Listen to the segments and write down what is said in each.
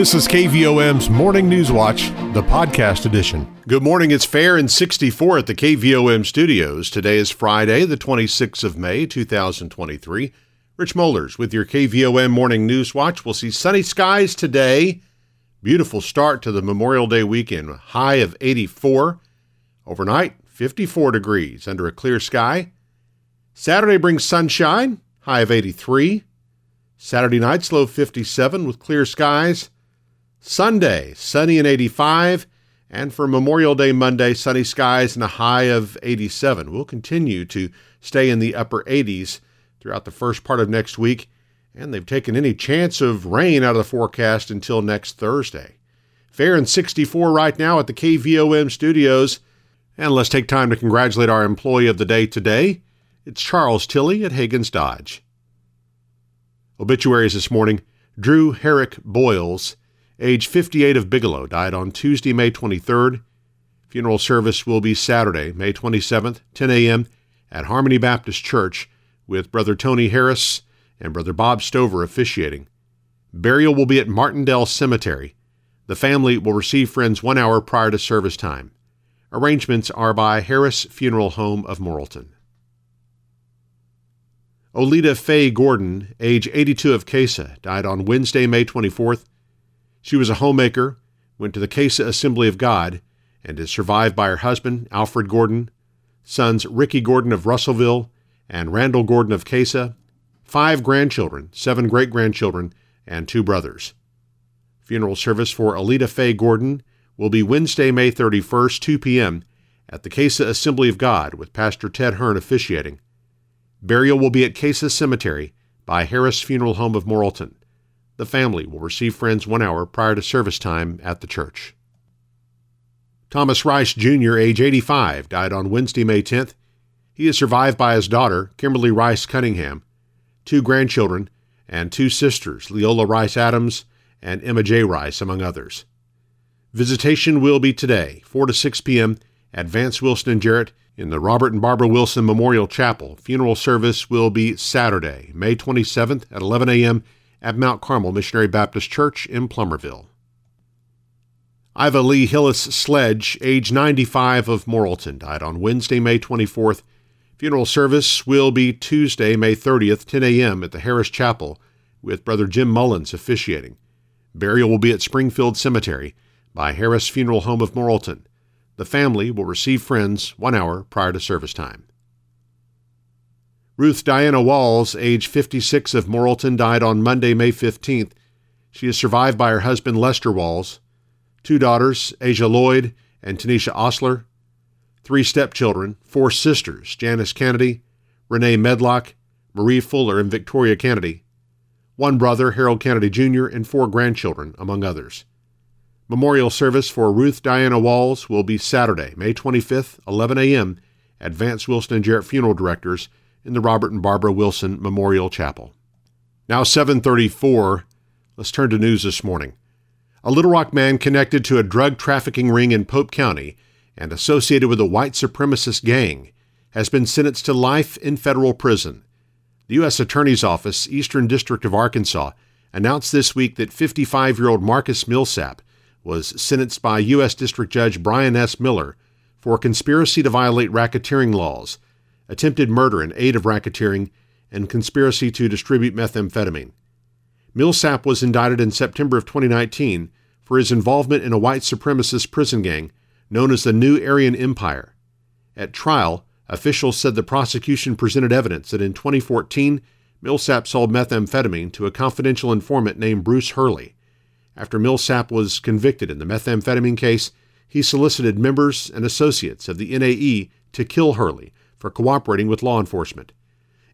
This is KVOM's Morning News Watch, the podcast edition. Good morning. It's Fair and 64 at the KVOM studios. Today is Friday, the 26th of May, 2023. Rich Mollers with your KVOM Morning News Watch. We'll see sunny skies today. Beautiful start to the Memorial Day weekend, high of 84. Overnight, 54 degrees under a clear sky. Saturday brings sunshine, high of 83. Saturday night's low 57 with clear skies. Sunday, sunny and 85. And for Memorial Day Monday, sunny skies and a high of 87. We'll continue to stay in the upper 80s throughout the first part of next week. And they've taken any chance of rain out of the forecast until next Thursday. Fair and 64 right now at the KVOM studios. And let's take time to congratulate our employee of the day today. It's Charles Tilley at Hagan's Dodge. Obituaries this morning. Drew Herrick Boyles, age 58 of Bigelow, died on Tuesday, May 23rd. Funeral service will be Saturday, May 27th, 10 a.m. at Harmony Baptist Church with Brother Tony Harris and Brother Bob Stover officiating. Burial will be at Martindale Cemetery. The family will receive friends 1 hour prior to service time. Arrangements are by Harris Funeral Home of Morrilton. Olita Faye Gordon, age 82 of Casa, died on Wednesday, May 24th. She was a homemaker, went to the Casa Assembly of God, and is survived by her husband, Alfred Gordon, sons Ricky Gordon of Russellville and Randall Gordon of Casa, 5 grandchildren, 7 great-grandchildren, and 2 brothers. Funeral service for Olita Faye Gordon will be Wednesday, May 31st, 2 p.m. at the Casa Assembly of God with Pastor Ted Hearn officiating. Burial will be at Casa Cemetery by Harris Funeral Home of Morrilton. The family will receive friends 1 hour prior to service time at the church. Thomas Rice, Jr., age 85, died on Wednesday, May 10th. He is survived by his daughter, Kimberly Rice Cunningham, 2 grandchildren, and 2 sisters, Leola Rice Adams and Emma J. Rice, among others. Visitation will be today, 4 to 6 p.m. at Vance, Wilson & Jarrett in the Robert and Barbara Wilson Memorial Chapel. Funeral service will be Saturday, May 27th at 11 a.m. at Mount Carmel Missionary Baptist Church in Plumerville. Iva Lee Hillis Sledge, age 95 of Morrilton, died on Wednesday, May 24th. Funeral service will be Tuesday, May 30th, 10 a.m. at the Harris Chapel with Brother Jim Mullins officiating. Burial will be at Springfield Cemetery by Harris Funeral Home of Morrilton. The family will receive friends 1 hour prior to service time. Ruth Diana Walls, age 56 of Morrilton, died on Monday, May 15th. She is survived by her husband, Lester Walls, 2 daughters, Asia Lloyd and Tanisha Osler, 3 stepchildren, 4 sisters, Janice Kennedy, Renee Medlock, Marie Fuller, and Victoria Kennedy, 1 brother, Harold Kennedy Jr., and 4 grandchildren, among others. Memorial service for Ruth Diana Walls will be Saturday, May 25th, 11 a.m. at Vance Wilson & Jarrett Funeral Directors in the Robert and Barbara Wilson Memorial Chapel. Now 7:34, let's turn to news this morning. A Little Rock man connected to a drug trafficking ring in Pope County and associated with a white supremacist gang has been sentenced to life in federal prison. The U.S. Attorney's Office, Eastern District of Arkansas, announced this week that 55-year-old Marcus Millsap was sentenced by U.S. District Judge Brian S. Miller for conspiracy to violate racketeering laws, attempted murder in aid of racketeering, and conspiracy to distribute methamphetamine. Millsap was indicted in September of 2019 for his involvement in a white supremacist prison gang known as the New Aryan Empire. At trial, officials said the prosecution presented evidence that in 2014, Millsap sold methamphetamine to a confidential informant named Bruce Hurley. After Millsap was convicted in the methamphetamine case, he solicited members and associates of the NAE to kill Hurley for cooperating with law enforcement.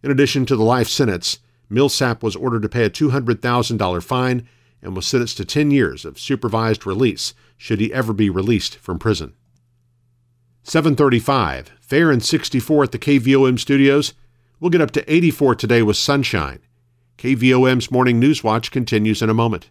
In addition to the life sentence, Millsap was ordered to pay a $200,000 fine and was sentenced to 10 years of supervised release should he ever be released from prison. 7:35, Fair and 64 at the KVOM studios. We'll get up to 84 today with sunshine. KVOM's Morning News Watch continues in a moment.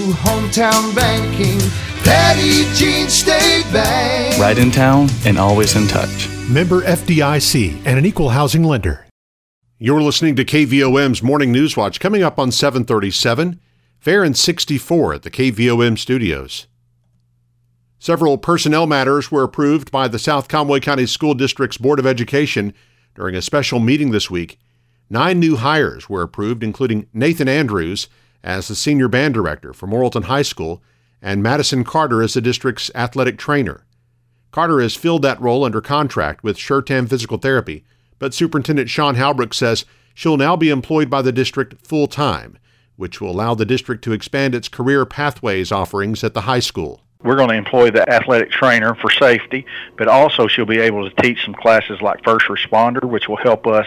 hometown banking. Pettijean State Bank. Right in town and always in touch. Member FDIC and an equal housing lender. You're listening to KVOM's Morning News Watch, coming up on 737, Fair and 64 at the KVOM studios. Several personnel matters were approved by the South Conway County School District's Board of Education during a special meeting this week. 9 new hires were approved, including Nathan Andrews as the senior band director for Morrilton High School, and Madison Carter is the district's athletic trainer. Carter has filled that role under contract with SherTam Physical Therapy, but Superintendent Sean Halbrook says she'll now be employed by the district full-time, which will allow the district to expand its career pathways offerings at the high school. We're going to employ the athletic trainer for safety, but also she'll be able to teach some classes like first responder, which will help us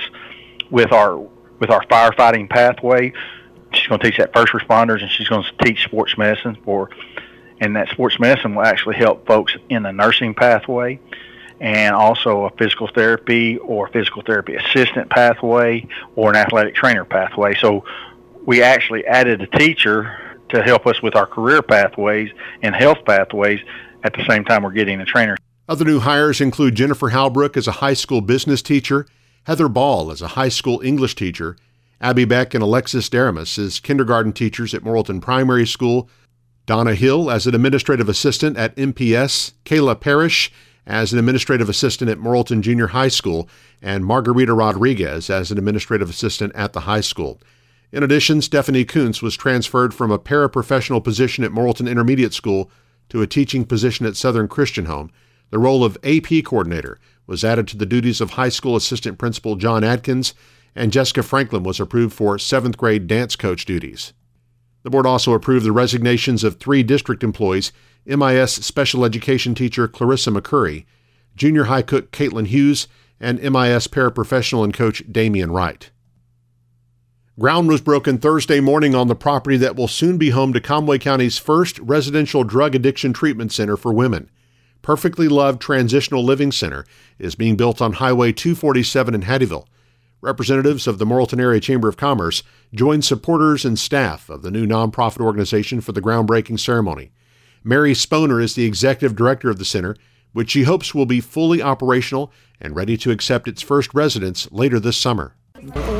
with our firefighting pathway. She's going to teach that first responders, and she's going to teach sports medicine and that sports medicine will actually help folks in the nursing pathway, and also a physical therapy or physical therapy assistant pathway or an athletic trainer pathway. So we actually added a teacher to help us with our career pathways and health pathways at the same time we're getting a trainer. Other new hires include Jennifer Halbrook as a high school business teacher, Heather Ball as a high school English teacher, Abby Beck and Alexis Daramus as kindergarten teachers at Morrilton Primary School, Donna Hill as an administrative assistant at MPS, Kayla Parrish as an administrative assistant at Morrilton Junior High School, and Margarita Rodriguez as an administrative assistant at the high school. In addition, Stephanie Kuntz was transferred from a paraprofessional position at Morrilton Intermediate School to a teaching position at Southern Christian Home. The role of AP coordinator was added to the duties of high school assistant principal John Adkins, and Jessica Franklin was approved for 7th grade dance coach duties. The board also approved the resignations of 3 district employees, MIS special education teacher Clarissa McCurry, junior high cook Caitlin Hughes, and MIS paraprofessional and coach Damian Wright. Ground was broken Thursday morning on the property that will soon be home to Conway County's first residential drug addiction treatment center for women. Perfectly Loved Transitional Living Center is being built on Highway 247 in Hattieville. Representatives of the Morrilton Area Chamber of Commerce joined supporters and staff of the new nonprofit organization for the groundbreaking ceremony. Mary Sponer is the executive director of the center, which she hopes will be fully operational and ready to accept its first residents later this summer.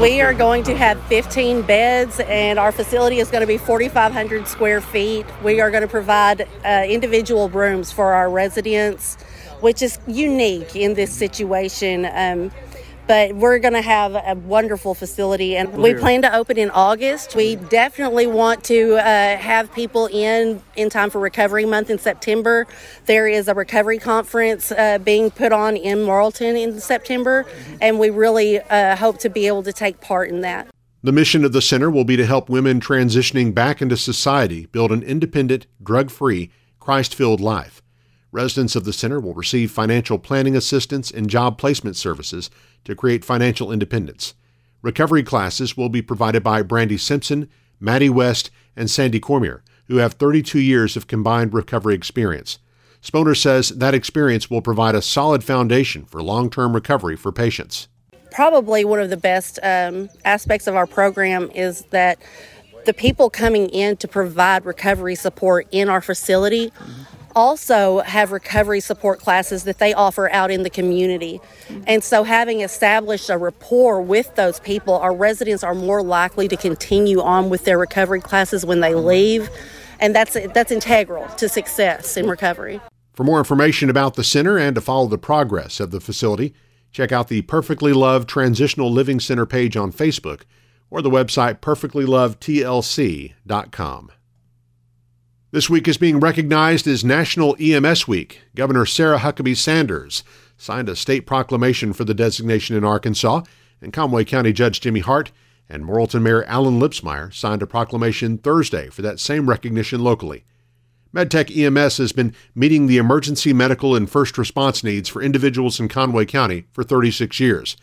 We are going to have 15 beds, and our facility is going to be 4,500 square feet. We are going to provide individual rooms for our residents, which is unique in this situation. But we're going to have a wonderful facility, and we plan to open in August. We definitely want to have people in time for Recovery Month in September. There is a recovery conference being put on in Morrilton in September, and we really hope to be able to take part in that. The mission of the center will be to help women transitioning back into society build an independent, drug-free, Christ-filled life. Residents of the center will receive financial planning assistance and job placement services to create financial independence. Recovery classes will be provided by Brandy Simpson, Maddie West, and Sandy Cormier, who have 32 years of combined recovery experience. Sponer says that experience will provide a solid foundation for long-term recovery for patients. Probably one of the best aspects of our program is that the people coming in to provide recovery support in our facility also have recovery support classes that they offer out in the community. And so having established a rapport with those people, our residents are more likely to continue on with their recovery classes when they leave. And that's integral to success in recovery. For more information about the center and to follow the progress of the facility, check out the Perfectly Loved Transitional Living Center page on Facebook or the website perfectlylovedtlc.com. This week is being recognized as National EMS Week. Governor Sarah Huckabee Sanders signed a state proclamation for the designation in Arkansas, and Conway County Judge Jimmy Hart and Morrilton Mayor Alan Lipsmeyer signed a proclamation Thursday for that same recognition locally. MedTech EMS has been meeting the emergency medical and first response needs for individuals in Conway County for 36 years.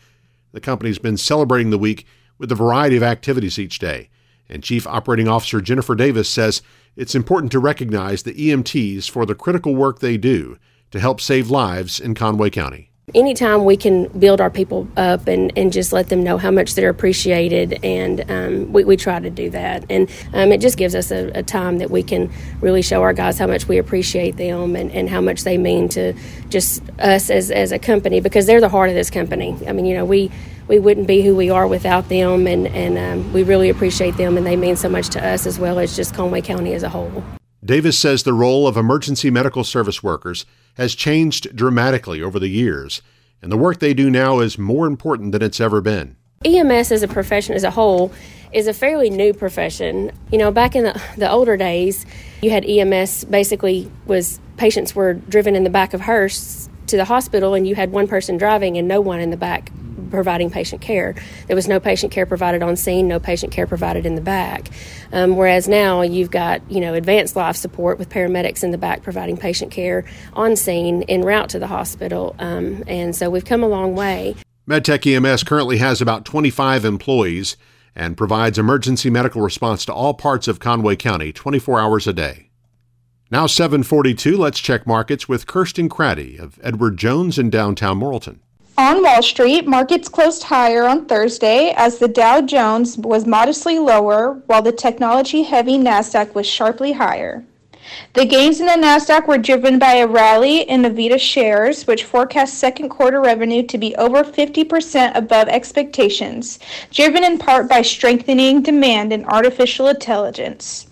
The company's been celebrating the week with a variety of activities each day, and Chief Operating Officer Jennifer Davis says it's important to recognize the EMTs for the critical work they do to help save lives in Conway County. Anytime we can build our people up and just let them know how much they're appreciated, and we try to do that. And it just gives us a time that we can really show our guys how much we appreciate them and how much they mean to just us as a company, because they're the heart of this company. I mean, you know, we wouldn't be who we are without them, and we really appreciate them, and they mean so much to us as well as just Conway County as a whole. Davis says the role of emergency medical service workers has changed dramatically over the years, and the work they do now is more important than it's ever been. EMS as a profession as a whole is a fairly new profession. You know, back in the older days, you had EMS basically was patients were driven in the back of hearse to the hospital, and you had one person driving and no one in the back providing patient care. There was no patient care provided on scene, no patient care provided in the back. Whereas now you've got, you know, advanced life support with paramedics in the back providing patient care on scene en route to the hospital. And so we've come a long way. MedTech EMS currently has about 25 employees and provides emergency medical response to all parts of Conway County 24 hours a day. Now 7:42, let's check markets with Kirsten Craddy of Edward Jones in downtown Morrilton. On Wall Street, markets closed higher on Thursday as the Dow Jones was modestly lower, while the technology-heavy Nasdaq was sharply higher. The gains in the Nasdaq were driven by a rally in Avita shares, which forecast second quarter revenue to be over 50% above expectations, driven in part by strengthening demand in artificial intelligence.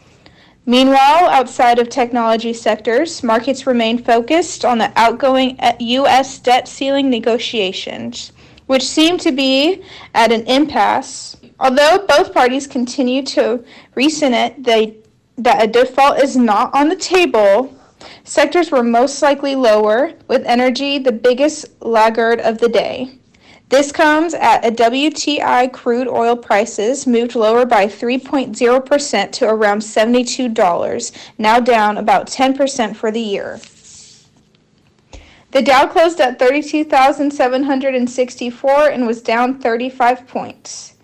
Meanwhile, outside of technology sectors, markets remain focused on the outgoing U.S. debt ceiling negotiations, which seem to be at an impasse. Although both parties continue to resonate that a default is not on the table, sectors were most likely lower, with energy the biggest laggard of the day. This comes at a WTI crude oil prices moved lower by 3.0% to around $72, now down about 10% for the year. The Dow closed at 32,764 and was down 35 points.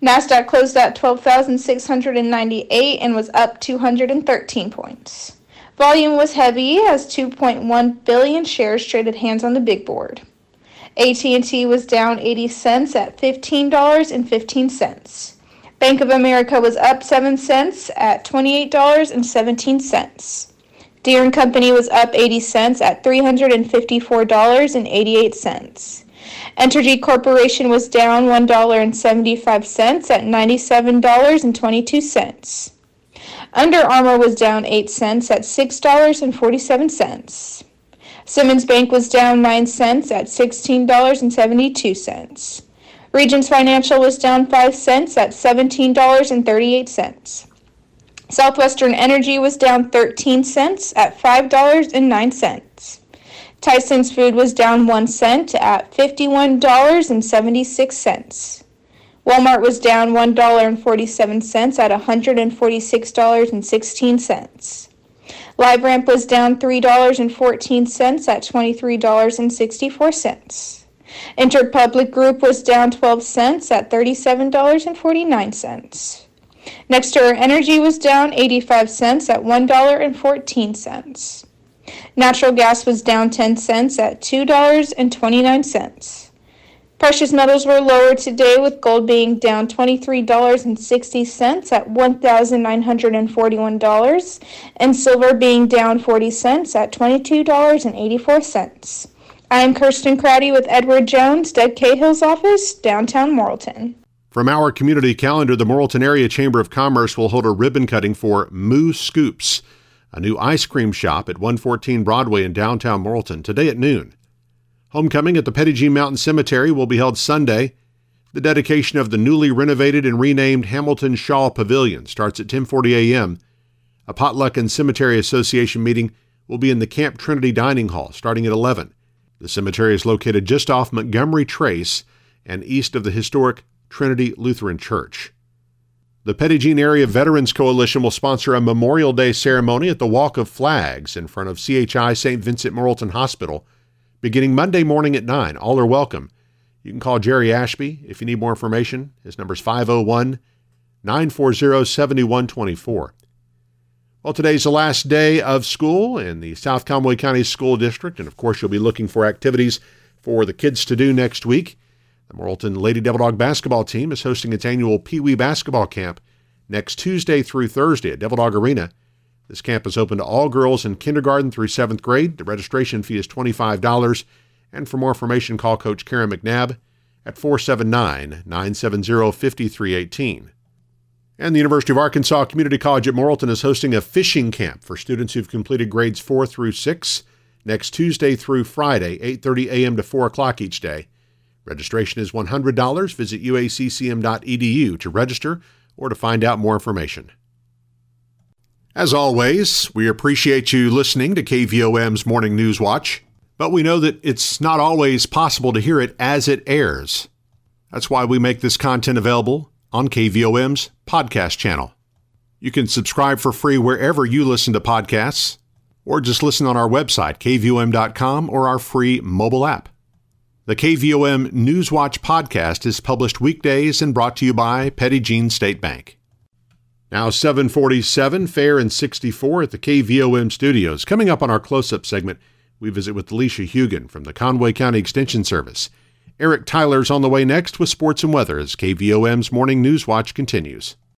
Nasdaq closed at 12,698 and was up 213 points. Volume was heavy as 2.1 billion shares traded hands on the big board. AT&T was down 80 cents at $15.15. Bank of America was up 7 cents at $28.17. Deere & Company was up 80 cents at $354.88. Entergy Corporation was down $1.75 at $97.22. Under Armour was down 8 cents at $6.47. Simmons Bank was down 9 cents at $16.72. Regions Financial was down 5 cents at $17.38. Southwestern Energy was down 13 cents at $5.09. Tyson's Food was down 1 cent at $51.76. Walmart was down $1.47 at $146.16. LiveRamp was down $3.14 at $23.64. Interpublic Group was down 12 cents at $37.49. NextEra Energy was down 85 cents at $1.14. Natural gas was down 10 cents at $2.29. Precious metals were lower today, with gold being down $23.60 at $1,941 and silver being down 40 cents at $22.84. I am Kirsten Craddy with Edward Jones, Doug Cahill's office, downtown Morrilton. From our community calendar, the Morrilton Area Chamber of Commerce will hold a ribbon cutting for Moo Scoops, a new ice cream shop at 114 Broadway in downtown Morrilton, today at noon. Homecoming at the Pettijean Mountain Cemetery will be held Sunday. The dedication of the newly renovated and renamed Hamilton Shaw Pavilion starts at 10:40 a.m. A Potluck and Cemetery Association meeting will be in the Camp Trinity Dining Hall starting at 11. The cemetery is located just off Montgomery Trace and east of the historic Trinity Lutheran Church. The Pettijean Area Veterans Coalition will sponsor a Memorial Day ceremony at the Walk of Flags in front of CHI St. Vincent Morrilton Hospital, beginning Monday morning at 9. All are welcome. You can call Jerry Ashby if you need more information. His number is 501-940-7124. Well, today's the last day of school in the South Conway County School District, and of course you'll be looking for activities for the kids to do next week. The Morrilton Lady Devil Dog basketball team is hosting its annual Pee Wee basketball camp next Tuesday through Thursday at Devil Dog Arena. This camp is open to all girls in kindergarten through 7th grade. The registration fee is $25, and for more information, call Coach Karen McNabb at 479-970-5318. And the University of Arkansas Community College at Morrilton is hosting a fishing camp for students who've completed grades 4 through 6 next Tuesday through Friday, 8:30 a.m. to 4 o'clock each day. Registration is $100. Visit uaccm.edu to register or to find out more information. As always, we appreciate you listening to KVOM's Morning News Watch, but we know that it's not always possible to hear it as it airs. That's why we make this content available on KVOM's podcast channel. You can subscribe for free wherever you listen to podcasts, or just listen on our website, kvom.com, or our free mobile app. The KVOM Newswatch podcast is published weekdays and brought to you by Pettijean State Bank. Now 7:47, fair and 64 at the KVOM studios. Coming up on our close-up segment, we visit with Alicia Hugan from the Conway County Extension Service. Eric Tyler's on the way next with sports and weather as KVOM's Morning News Watch continues.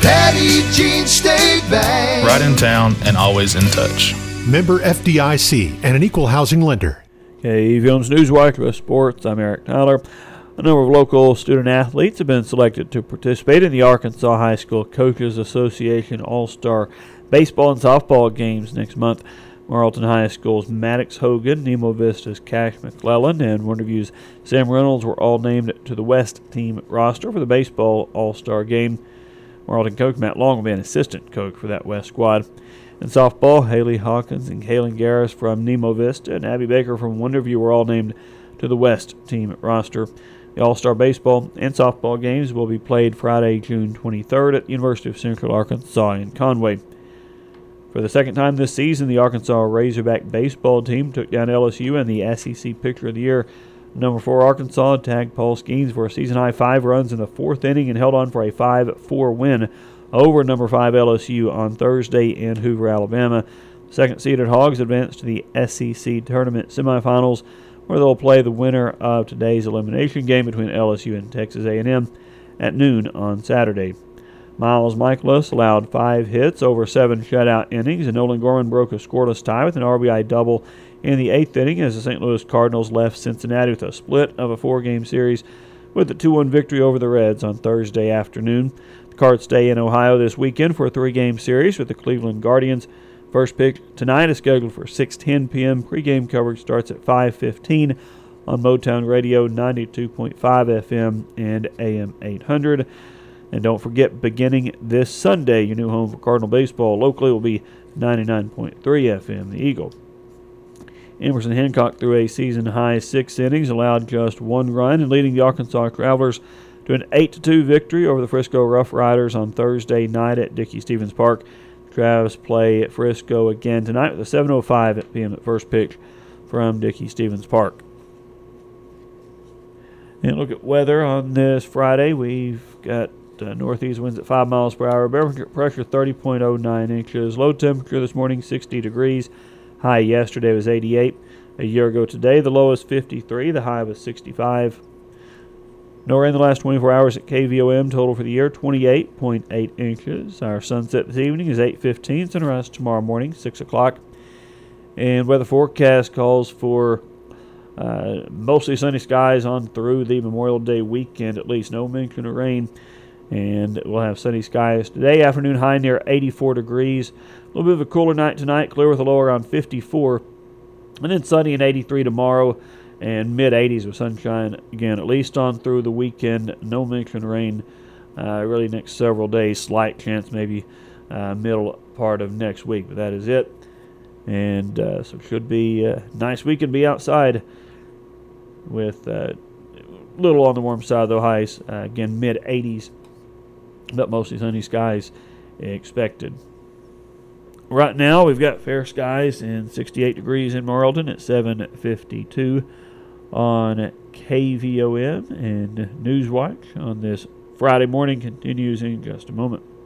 Pettijean State Bank. Right in town and always in touch. Member FDIC and an equal housing lender. KVOM's Newswatch with sports. I'm Eric Tyler. A number of local student athletes have been selected to participate in the Arkansas High School Coaches Association All-Star Baseball and Softball games next month. Marlton High School's Maddox Hogan, Nemo Vista's Cash McClellan, and Winterview's Sam Reynolds were all named to the West team roster for the baseball All-Star game. Marlton coach Matt Long will be an assistant coach for that West squad. In softball, Haley Hawkins and Kaylin Garris from Nemo Vista and Abby Baker from Winterview were all named to the West team roster. The All-Star baseball and softball games will be played Friday, June 23rd at the University of Central Arkansas in Conway. For the second time this season, the Arkansas Razorback baseball team took down LSU in the SEC Picture of the Year. Number 4 Arkansas tagged Paul Skeens for a season-high 5 runs in the 4th inning and held on for a 5-4 win over number 5 LSU on Thursday in Hoover, Alabama. Second-seeded Hogs advanced to the SEC Tournament semifinals, where they'll play the winner of today's elimination game between LSU and Texas A&M at noon on Saturday. Miles Michaelis allowed 5 hits over 7 shutout innings, and Nolan Gorman broke a scoreless tie with an RBI double in the 8th inning as the St. Louis Cardinals left Cincinnati with a split of a 4-game series with a 2-1 victory over the Reds on Thursday afternoon. The Cards stay in Ohio this weekend for a 3-game series with the Cleveland Guardians. First pitch tonight is scheduled for 6:10 p.m. Pre-game coverage starts at 5:15 on Motown Radio 92.5 FM and AM 800. And don't forget, beginning this Sunday, your new home for Cardinal baseball locally will be 99.3 FM, the Eagle. Emerson Hancock threw a season-high 6 innings, allowed just 1 run, and leading the Arkansas Travelers to an 8-2 victory over the Frisco Rough Riders on Thursday night at Dickey Stevens Park. The Travs play at Frisco again tonight with a 7:05 p.m. at first pitch from Dickey Stevens Park. And look at weather on this Friday. We've got northeast winds at 5 miles per hour. Barometric pressure 30.09 inches. Low temperature this morning, 60 degrees. High yesterday was 88. A year ago today, the low is 53. The high was 65. No rain in the last 24 hours at KVOM. Total for the year, 28.8 inches. Our sunset this evening is 8:15. Sunrise tomorrow morning, 6 o'clock. And weather forecast calls for mostly sunny skies on through the Memorial Day weekend, at least. No mention of rain. And we'll have sunny skies today. Afternoon high near 84 degrees. A little bit of a cooler night tonight. Clear with a low around 54. And then sunny and 83 tomorrow. And mid-80s with sunshine again, at least on through the weekend. No mention of rain really next several days. Slight chance maybe middle part of next week. But that is it. And so it should be a nice weekend. Be outside with a little on the warm side of the highs. Again, mid-80s. But mostly sunny skies expected. Right now, we've got fair skies and 68 degrees in Marlton at 7:52 on KVOM. And Newswatch on this Friday morning continues in just a moment.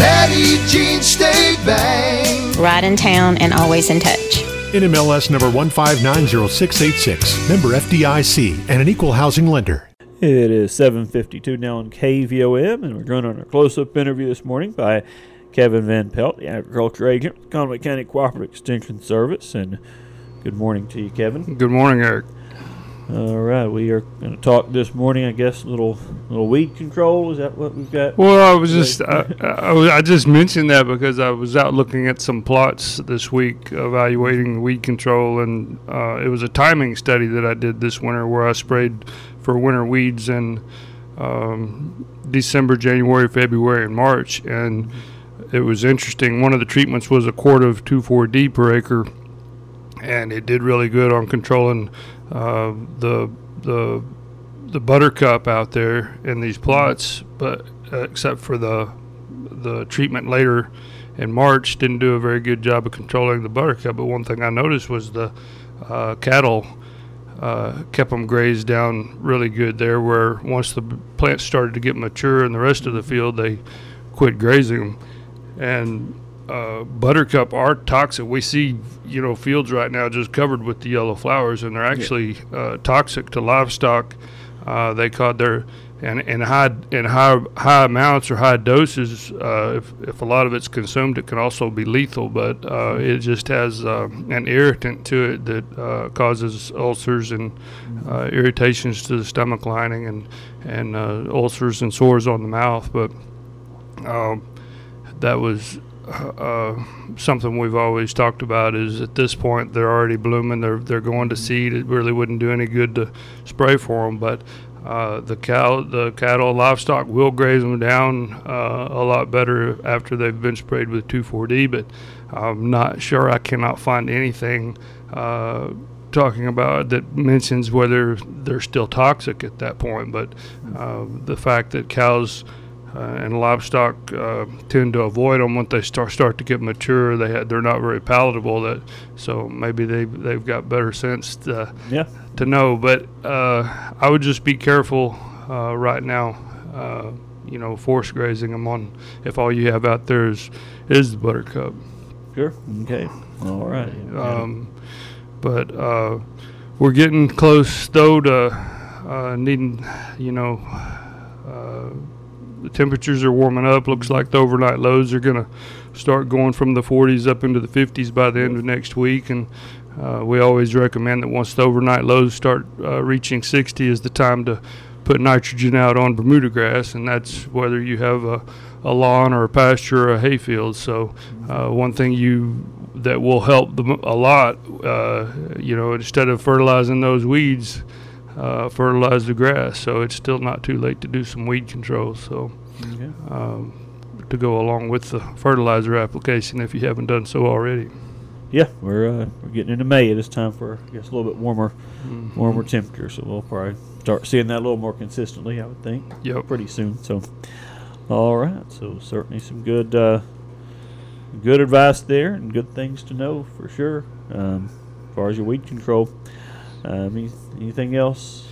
Pettijean State Bank. Right in town and always in touch. NMLS number 1590686. Member FDIC and an equal housing lender. It is 7:52 now on KVOM, and we're going on our close-up interview this morning by Kevin Van Pelt, the agriculture agent with Conway County Cooperative Extension Service. And good morning to you, Kevin. Good morning, Eric. All right, we are going to talk this morning, I guess, little weed control. Is that what we've got? Well, I just mentioned that because I was out looking at some plots this week evaluating weed control, and it was a timing study that I did this winter where I sprayed for winter weeds in December, January, February, and March, and it was interesting. One of the treatments was a quart of 2,4-D per acre, and it did really good on controlling the buttercup out there in these plots, but except for the treatment later in March, didn't do a very good job of controlling the buttercup. But one thing I noticed was the cattle kept them grazed down really good there, where once the plants started to get mature in the rest of the field, they quit grazing them. And buttercup are toxic. We see, fields right now just covered with the yellow flowers, and they're actually toxic to livestock. They caught their and high amounts or high doses. If a lot of it's consumed, it can also be lethal. But it just has an irritant to it that causes ulcers and irritations to the stomach lining and ulcers and sores on the mouth. But that was. Something we've always talked about is at this point they're already blooming, they're going to seed. It really wouldn't do any good to spray for them, but the cattle livestock will graze them down a lot better after they've been sprayed with 2,4-D. But I'm not sure, I cannot find anything talking about that mentions whether they're still toxic at that point. But the fact that cows and livestock tend to avoid them once they start to get mature. They're not very palatable. So maybe they've got better sense to know. But I would just be careful right now. Force grazing them on if all you have out there is the buttercup. Sure. Okay. All right. But we're getting close though to needing. The temperatures are warming up. Looks like the overnight lows are going to start going from the 40s up into the 50s by the end of next week. And we always recommend that once the overnight lows start reaching 60 is the time to put nitrogen out on Bermuda grass. And that's whether you have a lawn or a pasture or a hayfield. So one thing that will help a lot, instead of fertilizing those weeds, fertilize the grass. So it's still not too late to do some weed control, so okay. To go along with the fertilizer application if you haven't done so already. Yeah, we're getting into May. It is time for, I guess, a little bit warmer temperatures, so we'll probably start seeing that a little more consistently, I would think. Yep. Pretty soon. So all right, so certainly some good advice there and good things to know for sure as far as your weed control. Anything else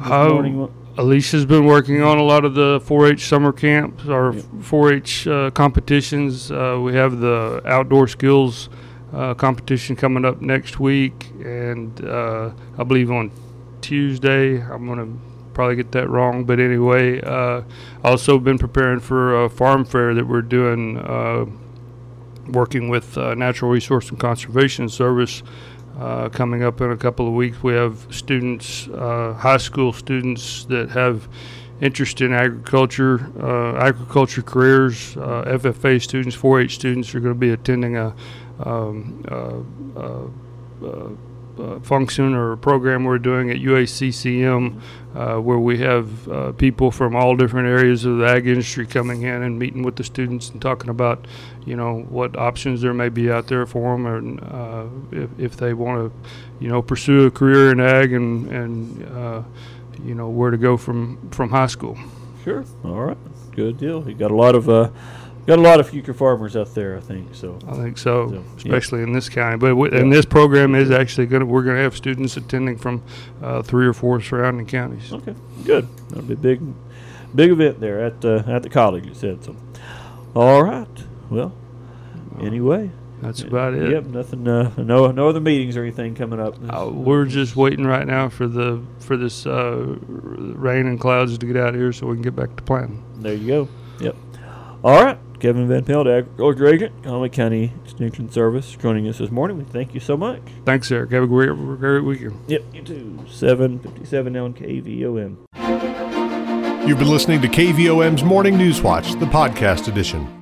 this morning? Alicia's been working on a lot of the 4-H summer camps, our 4-H competitions. We have the outdoor skills competition coming up next week, and I believe on Tuesday, I'm going to probably get that wrong, but anyway, also been preparing for a farm fair that we're doing, working with Natural Resource and Conservation Service. Coming up in a couple of weeks, we have students, high school students that have interest in agriculture, careers. FFA students, 4-H students are going to be attending a function or a program we're doing at UACCM, where we have people from all different areas of the ag industry coming in and meeting with the students and talking about, you know, what options there may be out there for them, and if they want to, you know, pursue a career in ag, and you know, where to go from high school. Sure. All right. Good deal. You got a lot of future farmers out there, I think. So especially in this county. But and this program is actually we're going to have students attending from 3 or 4 surrounding counties. Okay, good. That'll be a big event there at the college. You said so. All right. Well, anyway, that's about it. Yep. Nothing. No other meetings or anything coming up. We're just waiting right now for this rain and clouds to get out of here so we can get back to planting. There you go. Yep. All right. Kevin Van Pelt, Agriculture Agent, Conway County Extension Service, joining us this morning. We thank you so much. Thanks, Eric. Have a great weekend. Yep, you too. 7:57 on KVOM. You've been listening to KVOM's Morning News Watch, the podcast edition.